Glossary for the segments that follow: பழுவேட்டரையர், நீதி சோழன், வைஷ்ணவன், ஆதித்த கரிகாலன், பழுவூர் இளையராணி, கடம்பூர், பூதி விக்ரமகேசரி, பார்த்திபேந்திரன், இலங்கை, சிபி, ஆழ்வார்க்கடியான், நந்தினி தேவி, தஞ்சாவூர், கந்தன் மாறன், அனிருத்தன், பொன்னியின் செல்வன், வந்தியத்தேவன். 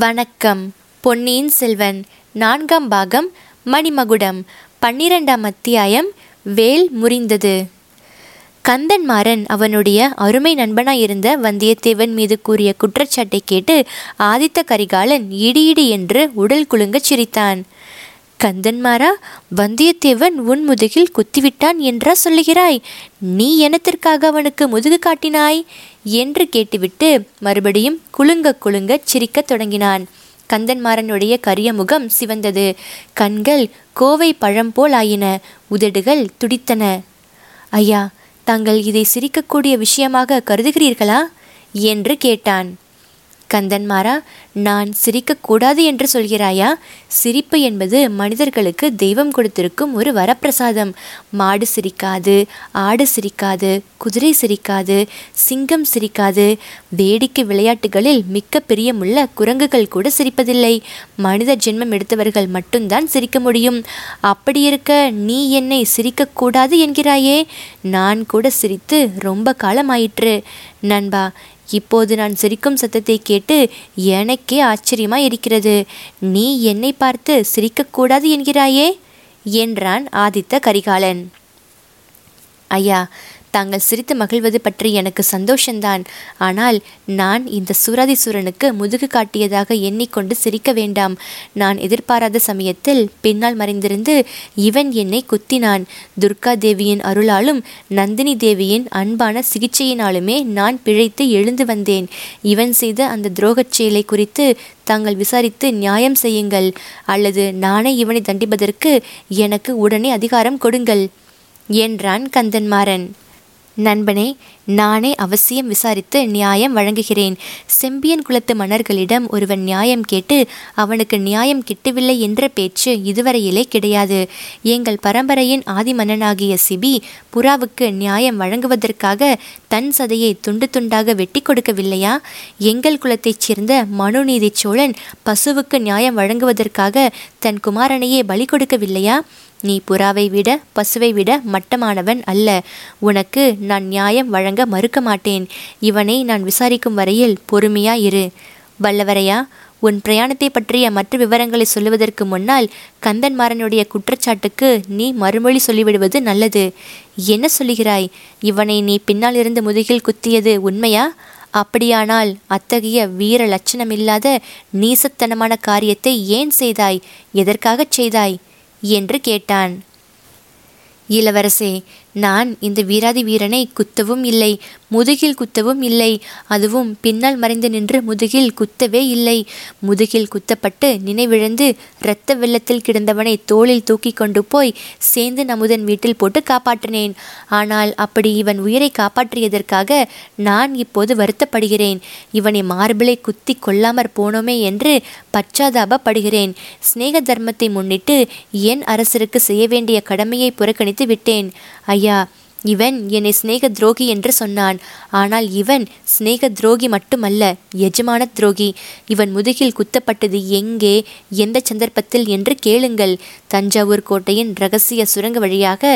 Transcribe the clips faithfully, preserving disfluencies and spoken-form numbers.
வணக்கம். பொன்னியின் செல்வன் நான்காம் பாகம் மணிமகுடம், பன்னிரெண்டாம் அத்தியாயம் வேல் முறிந்தது. கந்தன் மாறன் அவனுடைய அருமை நண்பனாயிருந்த வந்தியத்தேவன் மீது கூறிய குற்றச்சாட்டை கேட்டு ஆதித்த கரிகாலன் இடி இடி என்று உடல் குலுங்க சிரித்தான். கந்தன்மாரா, வந்தியத்தேவன் உன் முதுகில் குத்திவிட்டான் என்றா சொல்லுகிறாய்? நீ எனத்திற்காக அவனுக்கு முதுகு காட்டினாய் என்று கேட்டுவிட்டு மறுபடியும் குலுங்க குலுங்க சிரிக்க தொடங்கினான். கந்தன்மாறனுடைய கரிய முகம் சிவந்தது. கண்கள் கோவை பழம் போல் ஆயின. உதடுகள் துடித்தன. ஐயா, தாங்கள் இதை சிரிக்கக்கூடிய விஷயமாக கருதுகிறீர்களா என்று கேட்டான். கந்தன்மாரா, நான் சிரிக்கக்கூடாது என்று சொல்கிறாயா? சிரிப்பு என்பது மனிதர்களுக்கு தெய்வம் கொடுத்திருக்கும் ஒரு வரப்பிரசாதம். மாடு சிரிக்காது, ஆடு சிரிக்காது, குதிரை சிரிக்காது, சிங்கம் சிரிக்காது. வேடிக்கை விளையாட்டுகளில் மிக்க பிரியமுள்ள குரங்குகள் கூட சிரிப்பதில்லை. மனித ஜென்மம் எடுத்தவர்கள் மட்டும்தான் சிரிக்க முடியும். அப்படியிருக்க நீ என்னை சிரிக்கக்கூடாது என்கிறாயே? நான் கூட சிரித்து ரொம்ப காலமாயிற்று நண்பா. இப்போது நான் சிரிக்கும் சத்தத்தை கேட்டு எனக்கே ஆச்சரியமாய் இருக்கிறது. நீ என்னை பார்த்து சிரிக்கக்கூடாது என்கிறாயே என்றான் ஆதித்த கரிகாலன். ஐயா, தாங்கள் சிரித்து மகிழ்வது பற்றி எனக்கு சந்தோஷந்தான். ஆனால் நான் இந்த சூராதி சூரனுக்கு முதுகு காட்டியதாக எண்ணிக்கொண்டு சிரிக்க வேண்டாம். நான் எதிர்பாராத சமயத்தில் பின்னால் மறைந்திருந்து இவன் என்னை குத்தினான். துர்கா தேவியின் அருளாலும் நந்தினி தேவியின் அன்பான சிகிச்சையினாலுமே நான் பிழைத்து எழுந்து வந்தேன். இவன் செய்த அந்த துரோகச் செயலை குறித்து தாங்கள் விசாரித்து நியாயம் செய்யுங்கள். அல்லது நானே இவனை தண்டிப்பதற்கு எனக்கு உடனே அதிகாரம் கொடுங்கள் என்றான் கந்தன்மாறன். நண்பனே, நானே அவசியம் விசாரித்து நியாயம் வழங்குகிறேன். செம்பியன் குலத்து மன்னர்களிடம் ஒருவன் நியாயம் கேட்டு அவனுக்கு நியாயம் கிட்டவில்லை என்ற பேச்சு இதுவரையிலே கிடையாது. எங்கள் பரம்பரையின் ஆதி மன்னனாகிய சிபி புறாவுக்கு நியாயம் வழங்குவதற்காக தன் சதையை துண்டு துண்டாக வெட்டி கொடுக்கவில்லையா? எங்கள் குலத்தைச் சேர்ந்த மனு நீதி சோழன் பசுவுக்கு நியாயம் வழங்குவதற்காக தன் குமாரனையே பலி கொடுக்கவில்லையா? நீ புறாவை விட பசுவை விட மட்டமானவன் அல்ல. உனக்கு நான் நியாயம் வழங்க மறுக்க மாட்டேன். இவனை நான் விசாரிக்கும் வரையில் பொறுமையா இரு. வல்லவரையா, உன் பிரயாணத்தை பற்றிய மற்ற விவரங்களை சொல்லுவதற்கு முன்னால் கந்தன்மாறனுடைய குற்றச்சாட்டுக்கு நீ மறுமொழி சொல்லிவிடுவது நல்லது. என்ன சொல்லுகிறாய்? இவனை நீ பின்னால் இருந்து முதுகில் குத்தியது உண்மையா? அப்படியானால் அத்தகைய வீர லட்சணமில்லாத நீசத்தனமான காரியத்தை ஏன் செய்தாய்? எதற்காகச் செய்தாய் என்று கேட்டான். இளவரசே, நான் இந்த வீராதி வீரனை குத்தவும் இல்லை, முதுகில் குத்தவும் இல்லை. அதுவும் பின்னால் மறைந்து நின்று முதுகில் குத்தவே இல்லை. முதுகில் குத்தப்பட்டு நினைவிழந்து இரத்த வெள்ளத்தில் கிடந்தவனை தோளில் தூக்கி கொண்டு போய் சேர்ந்து நமுதன் வீட்டில் போட்டு காப்பாற்றினேன். ஆனால் அப்படி இவன் உயிரை காப்பாற்றியதற்காக நான் இப்போது வருத்தப்படுகிறேன். இவனை மார்பிளை குத்தி கொல்லாமற் போனோமே என்று பச்சாதாபப்படுகிறேன். ஸ்நேக தர்மத்தை முன்னிட்டு என் அரசருக்கு செய்ய வேண்டிய கடமையை புறக்கணித்து விட்டேன். ஐயா, இவன் என்னை ஸ்நேக துரோகி என்று சொன்னான். ஆனால் இவன் ஸ்நேக துரோகி மட்டுமல்ல, எஜமான துரோகி. இவன் முதுகில் குத்தப்பட்டது எங்கே, எந்த சந்தர்ப்பத்தில் என்று கேளுங்கள். தஞ்சாவூர் கோட்டையின் இரகசிய சுரங்க வழியாக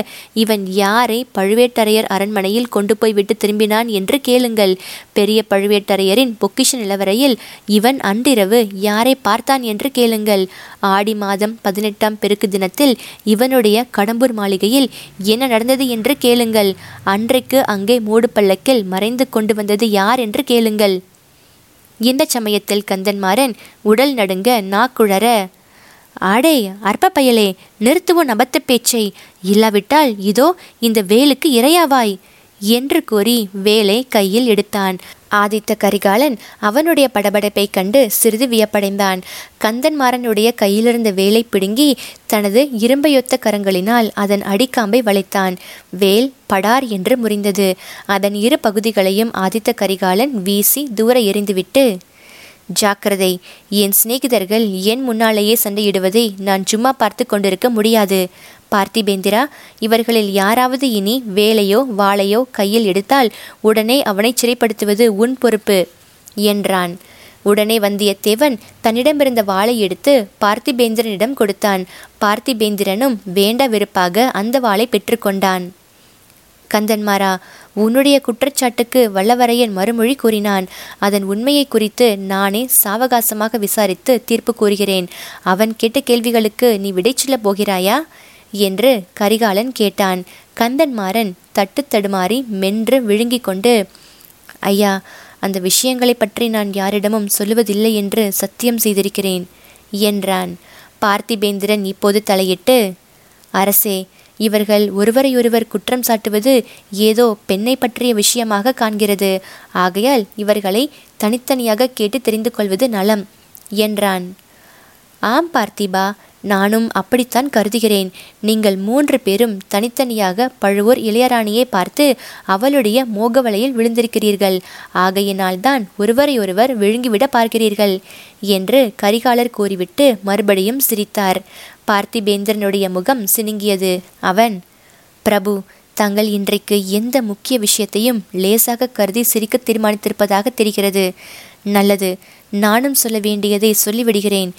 இவன் யாரை பழுவேட்டரையர் அரண்மனையில் கொண்டு போய்விட்டு திரும்பினான் என்று கேளுங்கள். பெரிய பழுவேட்டரையரின் பொக்கிஷ நிலவரையில் இவன் அன்றிரவு யாரை பார்த்தான் என்று கேளுங்கள். ஆடி மாதம் பதினெட்டாம் பெருக்கு தினத்தில் இவனுடைய கடம்பூர் மாளிகையில் என்ன நடந்தது என்று கேளுங்கள். அன்றைக்கு அங்கே மூடு பள்ளக்கில் மறைந்து கொண்டு வந்தது யார் என்று கேளுங்கள். இந்த சமயத்தில் கந்தன்மாறன் உடல் நடுங்க நாக்குழற, ஆடே அற்ப பயலே, நிறுத்துவோன் அபத்த பேச்சை, இல்லாவிட்டால் இதோ இந்த வேலுக்கு இரையாவாய் என்று கூறி வேலை கையில் எடுத்தான். ஆதித்த கரிகாலன் அவனுடைய படபடப்பை கண்டு சிறிது வியப்படைந்தான். கந்தன்மாறனுடைய கையிலிருந்த வேலை பிடுங்கி தனது இரும்பையொத்த கரங்களினால் அதன் அடிக்காம்பை வளைத்தான். வேல் படார் என்று முறிந்தது. அதன் இரு பகுதிகளையும் ஆதித்த கரிகாலன் வீசி தூர எறிந்துவிட்டு, ஜாக்கிரதை, என் சிநேகிதர்கள் என் முன்னாலேயே சண்டையிடுவதை நான் சும்மா பார்த்து கொண்டிருக்க முடியாது. பார்த்திபேந்திரா, இவர்களில் யாராவது இனி வேலையோ வாளையோ கையில் எடுத்தால் உடனே அவனை சிறைப்படுத்துவது உன் பொறுப்பு என்றான். உடனே வந்தியத்தேவன் தன்னிடமிருந்த வாளை எடுத்து பார்த்திபேந்திரனிடம் கொடுத்தான். பார்த்திபேந்திரனும் வேண்டா வெறுப்பாக அந்த வாளை பெற்றுக்கொண்டான். கந்தன்மாரா, உன்னுடைய குற்றச்சாட்டுக்கு வல்லவரையன் மறுமொழி கூறினான். அதன் உண்மையை குறித்து நானே சாவகாசமாக விசாரித்து தீர்ப்பு கூறுகிறேன். அவன் கேட்ட கேள்விகளுக்கு நீ விடை சொல்ல போகிறாயா என்று கரிகாலன் கேட்டான். கந்தன் மாறன் தட்டு தடுமாறி மென்று விழுங்கி கொண்டு, ஐயா, அந்த விஷயங்களை பற்றி நான் யாரிடமும் சொல்லுவதில்லை என்று சத்தியம் செய்திருக்கிறேன் என்றான். பார்த்திபேந்திரன் இப்போது தலையிட்டு, அரசே, இவர்கள் ஒருவரையொருவர் குற்றம் சாட்டுவது ஏதோ பெண்ணை பற்றிய விஷயமாக காண்கிறது. ஆகையால் இவர்களை தனித்தனியாக கேட்டு தெரிந்து கொள்வது நலம் என்றான். ஆம் பார்த்திபா, நானும் அப்படித்தான் கருதுகிறேன். நீங்கள் மூன்று பேரும் தனித்தனியாக பழுவூர் இளையராணியை பார்த்து அவளுடைய மோகவலையில் விழுந்திருக்கிறீர்கள். ஆகையினால்தான் ஒருவரையொருவர் விழுங்கிவிட பார்க்கிறீர்கள் என்று கரிகாலர் கூறிவிட்டு மறுபடியும் சிரித்தார். பார்த்திபேந்திரனுடைய முகம் சினுங்கியது. அவன், பிரபு, தாங்கள் இன்றைக்கு எந்த முக்கிய விஷயத்தையும் லேசாக கருதி சிரிக்க தீர்மானித்திருப்பதாக தெரிகிறது. நல்லது, நானும் சொல்ல வேண்டியதை சொல்லிவிடுகிறேன்.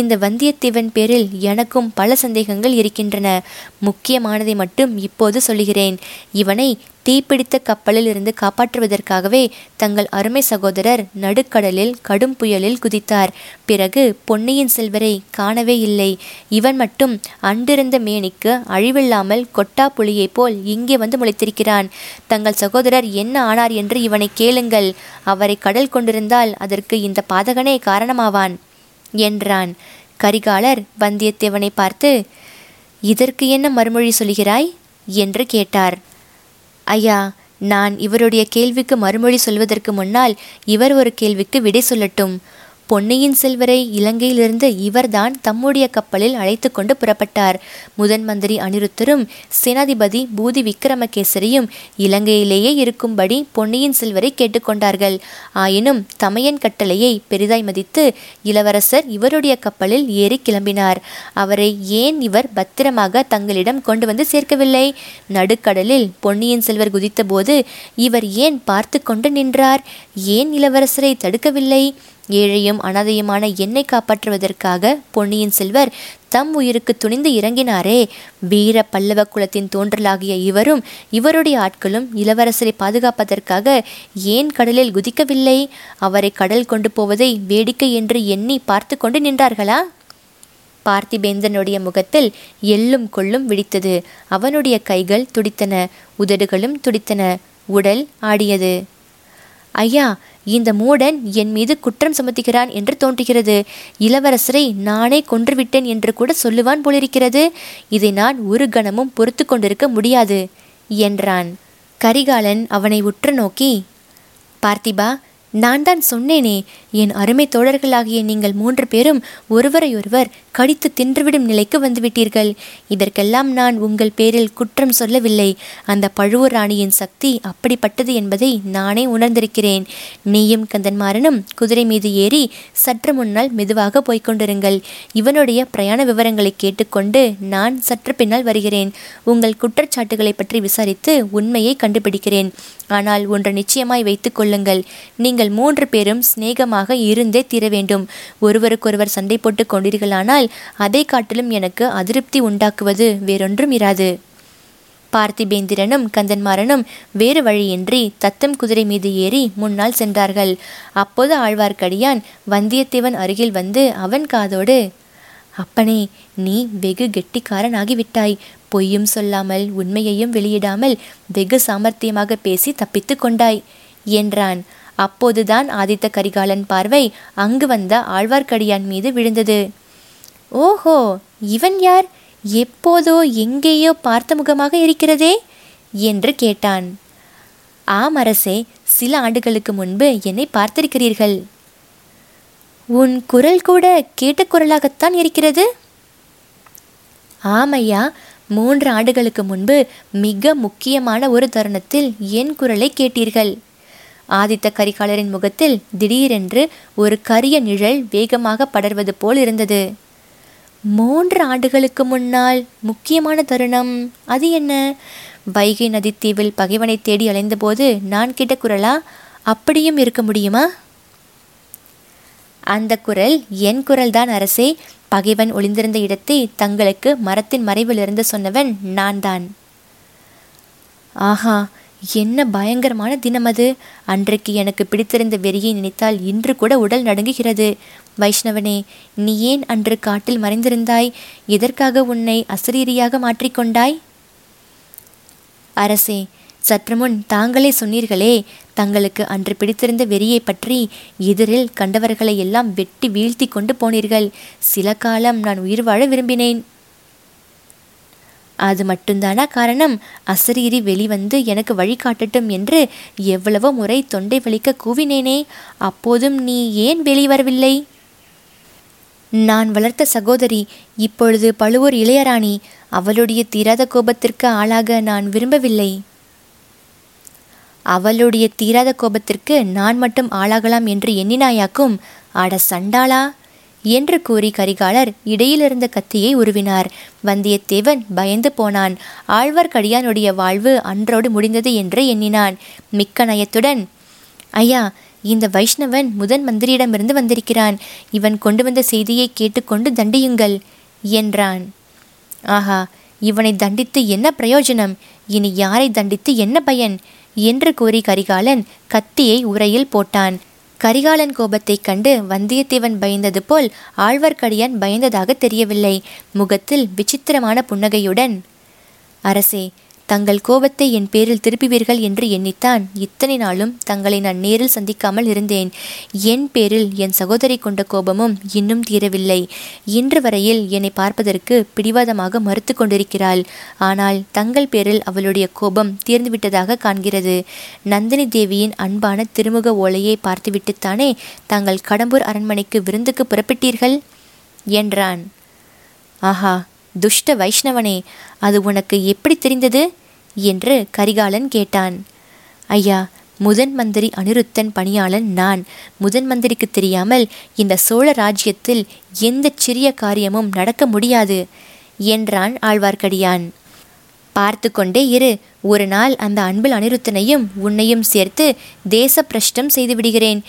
இந்த வந்தியத்தேவன் பேரில் எனக்கும் பல சந்தேகங்கள் இருக்கின்றன. முக்கியமானதை மட்டும் இப்போது சொல்லுகிறேன். இவனை தீப்பிடித்த கப்பலில் இருந்து காப்பாற்றுவதற்காகவே தங்கள் அருமை சகோதரர் நடுக்கடலில் கடும் புயலில் குதித்தார். பிறகு பொன்னியின் செல்வரை காணவே இல்லை. இவன் மட்டும் அண்டிருந்த மேனிக்கு அழிவில்லாமல் கொட்டா புலியைப் போல் இங்கே வந்து முளைத்திருக்கிறான். தங்கள் சகோதரர் என்ன ஆனார் என்று இவனை கேளுங்கள். அவரை கடல் கொண்டிருந்தால் அதற்கு இந்த பாதகனே காரணமாவான் என்றான். கரிகாலர் வந்தியத்தேவனை பார்த்து, இதற்கு என்ன மறுமொழி சொல்கிறாய் என்று கேட்டார். ஐயா, நான் இவருடைய கேள்விக்கு மறுமொழி சொல்வதற்கு முன்னால் இவர் ஒரு கேள்விக்கு விடை சொல்லட்டும். பொன்னியின் செல்வரை இலங்கையிலிருந்து இவர்தான் தம்முடைய கப்பலில் அழைத்து கொண்டு புறப்பட்டார். முதன் மந்திரி அனிருத்தரும் சேனாதிபதி பூதி விக்ரமகேசரியும் இலங்கையிலேயே இருக்கும்படி பொன்னியின் செல்வரை கேட்டுக்கொண்டார்கள். ஆயினும் தமையன் கட்டளையை பெரிதாய் மதித்து இளவரசர் இவருடைய கப்பலில் ஏறி கிளம்பினார். அவரை ஏன் இவர் பத்திரமாக தங்களிடம் கொண்டு வந்து சேர்க்கவில்லை? நடுக்கடலில் பொன்னியின் செல்வர் குதித்த போது இவர் ஏன் பார்த்து கொண்டு நின்றார்? ஏன் இளவரசரை தடுக்கவில்லை? ஏழையும் அனாதையுமான என்னை காப்பாற்றுவதற்காக பொன்னியின் செல்வர் தம் உயிருக்கு துணிந்து இறங்கினாரே, வீர பல்லவ குலத்தின் தோன்றலாகிய இவரும் இவருடைய ஆட்களும் இளவரசரை பாதுகாப்பதற்காக ஏன் கடலில் குதிக்கவில்லை? அவரை கடல் கொண்டு போவதை வேடிக்கை என்று எண்ணி பார்த்து கொண்டு நின்றார்களா? பார்த்திபேந்தனுடைய முகத்தில் எள்ளும் கொள்ளும் விழித்தது. அவனுடைய கைகள் துடித்தன, உதடுகளும் துடித்தன, உடல் ஆடியது. ஐயா, இந்த மூடன் என் மீது குற்றம் சுமத்துகிறான் என்று தோன்றுகிறது. இளவரசரை நானே கொன்றுவிட்டேன் என்று கூட சொல்லுவான் போலிருக்கிறது. இதை நான் ஒரு கணமும் பொறுத்து கொண்டிருக்க முடியாது என்றான். கரிகாலன் அவனை உற்று நோக்கி, பார்த்திபா, நான் தான் சொன்னேனே, என் அருமை தோழர்களாகிய நீங்கள் மூன்று பேரும் ஒருவரையொருவர் கடித்து தின்றுவிடும் நிலைக்கு வந்துவிட்டீர்கள். இதற்கெல்லாம் நான் உங்கள் பேரில் குற்றம் சொல்லவில்லை. அந்த பழுவூர் ராணியின் சக்தி அப்படிப்பட்டது என்பதை நானே உணர்ந்திருக்கிறேன். நீயும் கந்தன்மாறனும் குதிரை மீது ஏறி சற்று முன்னால் மெதுவாக போய்கொண்டிருங்கள். இவனுடைய பிரயாண விவரங்களை கேட்டுக்கொண்டு நான் சற்று பின்னால் வருகிறேன். உங்கள் குற்றச்சாட்டுகளை பற்றி விசாரித்து உண்மையை கண்டுபிடிக்கிறேன். ஆனால் ஒன்று நிச்சயமாய் வைத்துக் கொள்ளுங்கள், நீங்கள் மூன்று பேரும் சிநேகமாக இருந்தே தீர வேண்டும். ஒருவருக்கொருவர் சண்டை போட்டு கொண்டீர்களானால் அதை காட்டிலும் எனக்கு அதிருப்தி உண்டாக்குவது வேறொன்றும் இராது. பார்த்திபேந்திரனும் கந்தன்மாறனும் வேறு வழியின்றி தத்தம் குதிரை மீது ஏறி முன்னால் சென்றார்கள். அப்போது ஆழ்வார்க்கடியான் வந்தியத்தேவன் அருகில் வந்து அவன் காதோடு, அப்பனே, நீ வெகு கெட்டிக்காரனாகிவிட்டாய். பொய்யும் சொல்லாமல் உண்மையையும் வெளியிடாமல் வெகு சாமர்த்தியமாக பேசி தப்பித்து கொண்டாய் என்றான். அப்போதுதான் ஆதித்த கரிகாலன் பார்வை அங்கு வந்த ஆழ்வார்க்கடியான் மீது விழுந்தது. ஓஹோ, இவன் யார்? எப்போதோ எங்கேயோ பார்த்த முகமாக இருக்கிறதே என்று கேட்டான். ஆம் அரசே, சில ஆண்டுகளுக்கு முன்பு என்னை பார்த்திருக்கிறீர்கள். உன் குரல் கூட கேட்ட குரலாகத்தான் இருக்கிறது. ஆமையா, மூன்று ஆண்டுகளுக்கு முன்பு மிக முக்கியமான ஒரு தருணத்தில் என் குரலை கேட்டீர்கள். ஆதித்த கரிகாலரின் முகத்தில் திடீரென்று ஒரு கரிய நிழல் வேகமாக படர்வது போல் இருந்தது. மூன்று ஆண்டுகளுக்கு முன்னால் முக்கியமான தருணம், அது என்ன? வைகை நதி தீவில் பகைவனை தேடி அலைந்தபோது நான் கேட்ட குரலா? அப்படியும் இருக்க முடியுமா? அந்த குரல் என் குரல்தான் அரசே. பகைவன் ஒளிந்திருந்த இடத்தை தங்களுக்கு மரத்தின் மறைவிலிருந்து சொன்னவன் நான் தான். ஆஹா, என்ன பயங்கரமான தினம் அது! அன்றைக்கு எனக்கு பிடித்திருந்த வெறியை நினைத்தால் இன்று கூட உடல் நடுங்குகிறது. வைஷ்ணவனே, நீ ஏன் அன்று காட்டில் மறைந்திருந்தாய்? எதற்காக உன்னை அசரீரியாக மாற்றிக்கொண்டாய்? அரசே, சற்றுமுன் தாங்களே சொன்னீர்களே, தங்களுக்கு அன்று பிடித்திருந்த வெறியை பற்றி எதிரில் கண்டவர்களை எல்லாம் வெட்டி வீழ்த்தி கொண்டு போனீர்கள். சில காலம் நான் உயிர் வாழ விரும்பினேன். அது மட்டும்தானா காரணம்? அசரீரி வெளிவந்து எனக்கு வழிகாட்டட்டும் என்று எவ்வளவோ முறை தொண்டை வலிக்க கூவினேனே, அப்போதும் நீ ஏன் வெளிவரவில்லை? நான் வளர்த்த சகோதரி இப்பொழுது பழுவூர் இளையராணி. அவளுடைய தீராத கோபத்திற்கு ஆளாக நான் விரும்பவில்லை. அவளுடைய தீராத கோபத்திற்கு நான் மட்டும் ஆளாகலாம் என்று எண்ணினாயாக்கும். ஆட சண்டாளா என்று கூறி கரிகாலர் இடையிலிருந்த கத்தியை உருவினார். வந்தியத்தேவன் பயந்து போனான். ஆழ்வார்க்கடியானுடைய வாழ்வு அன்றோடு முடிந்தது என்று எண்ணினான். மிக்க நயத்துடன், ஐயா, இந்த வைஷ்ணவன் முதன் மந்திரியிடமிருந்து வந்திருக்கிறான். இவன் கொண்டு வந்த செய்தியை கேட்டுக்கொண்டு தண்டியுங்கள் என்றான். ஆஹா, இவனை தண்டித்து என்ன பிரயோஜனம்? இனி யாரை தண்டித்து என்ன பயன் என்று கூறி கரிகாலன் கத்தியை உரையில் போட்டான். கரிகாலன் கோபத்தைக் கண்டு வந்தியத்தேவன் பயந்தது போல் ஆழ்வார்க்கடியான் பயந்ததாக தெரியவில்லை. முகத்தில் விசித்திரமான புன்னகையுடன், அரசே, தங்கள் கோபத்தை என் பேரில் திருப்புவீர்கள் என்று எண்ணித்தான் இத்தனை நாளும் தங்களை நான் நேரில் சந்திக்காமல் இருந்தேன். என் பேரில் என் சகோதரி கொண்ட கோபமும் இன்னும் தீரவில்லை. இன்று வரையில் என்னை பார்ப்பதற்கு பிடிவாதமாக மறுத்து கொண்டிருக்கிறாள். ஆனால் தங்கள் பேரில் அவளுடைய கோபம் தீர்ந்துவிட்டதாக காண்கிறது. நந்தினி தேவியின் அன்பான திருமுக ஓலையை பார்த்துவிட்டுத்தானே தாங்கள் கடம்பூர் அரண்மனைக்கு விருந்துக்கு புறப்பட்டீர்கள் என்றான். ஆஹா, துஷ்ட வைஷ்ணவனே, அது உனக்கு எப்படி தெரிந்தது என்று கரிகாலன் கேட்டான். ஐயா, முதன் மந்திரி அனிருத்தன் பணியாளன் நான். முதன் மந்திரிக்கு தெரியாமல் இந்த சோழ ராஜ்யத்தில் எந்த சிறிய காரியமும் நடக்க முடியாது என்றான் ஆழ்வார்க்கடியான். பார்த்து கொண்டே இரு, ஒரு நாள் அந்த அன்பில் அனிருத்தனையும் உன்னையும் சேர்த்து தேச பிரஷ்டம் செய்து விடுகிறேன்.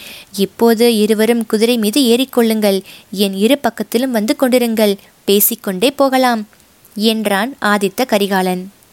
இப்போது இருவரும் குதிரை மீது ஏறிக்கொள்ளுங்கள். என் இரு பக்கத்திலும் வந்து கொண்டிருங்கள். பேசிக்கொண்டே போகலாம் என்றான் ஆதித்த கரிகாலன்.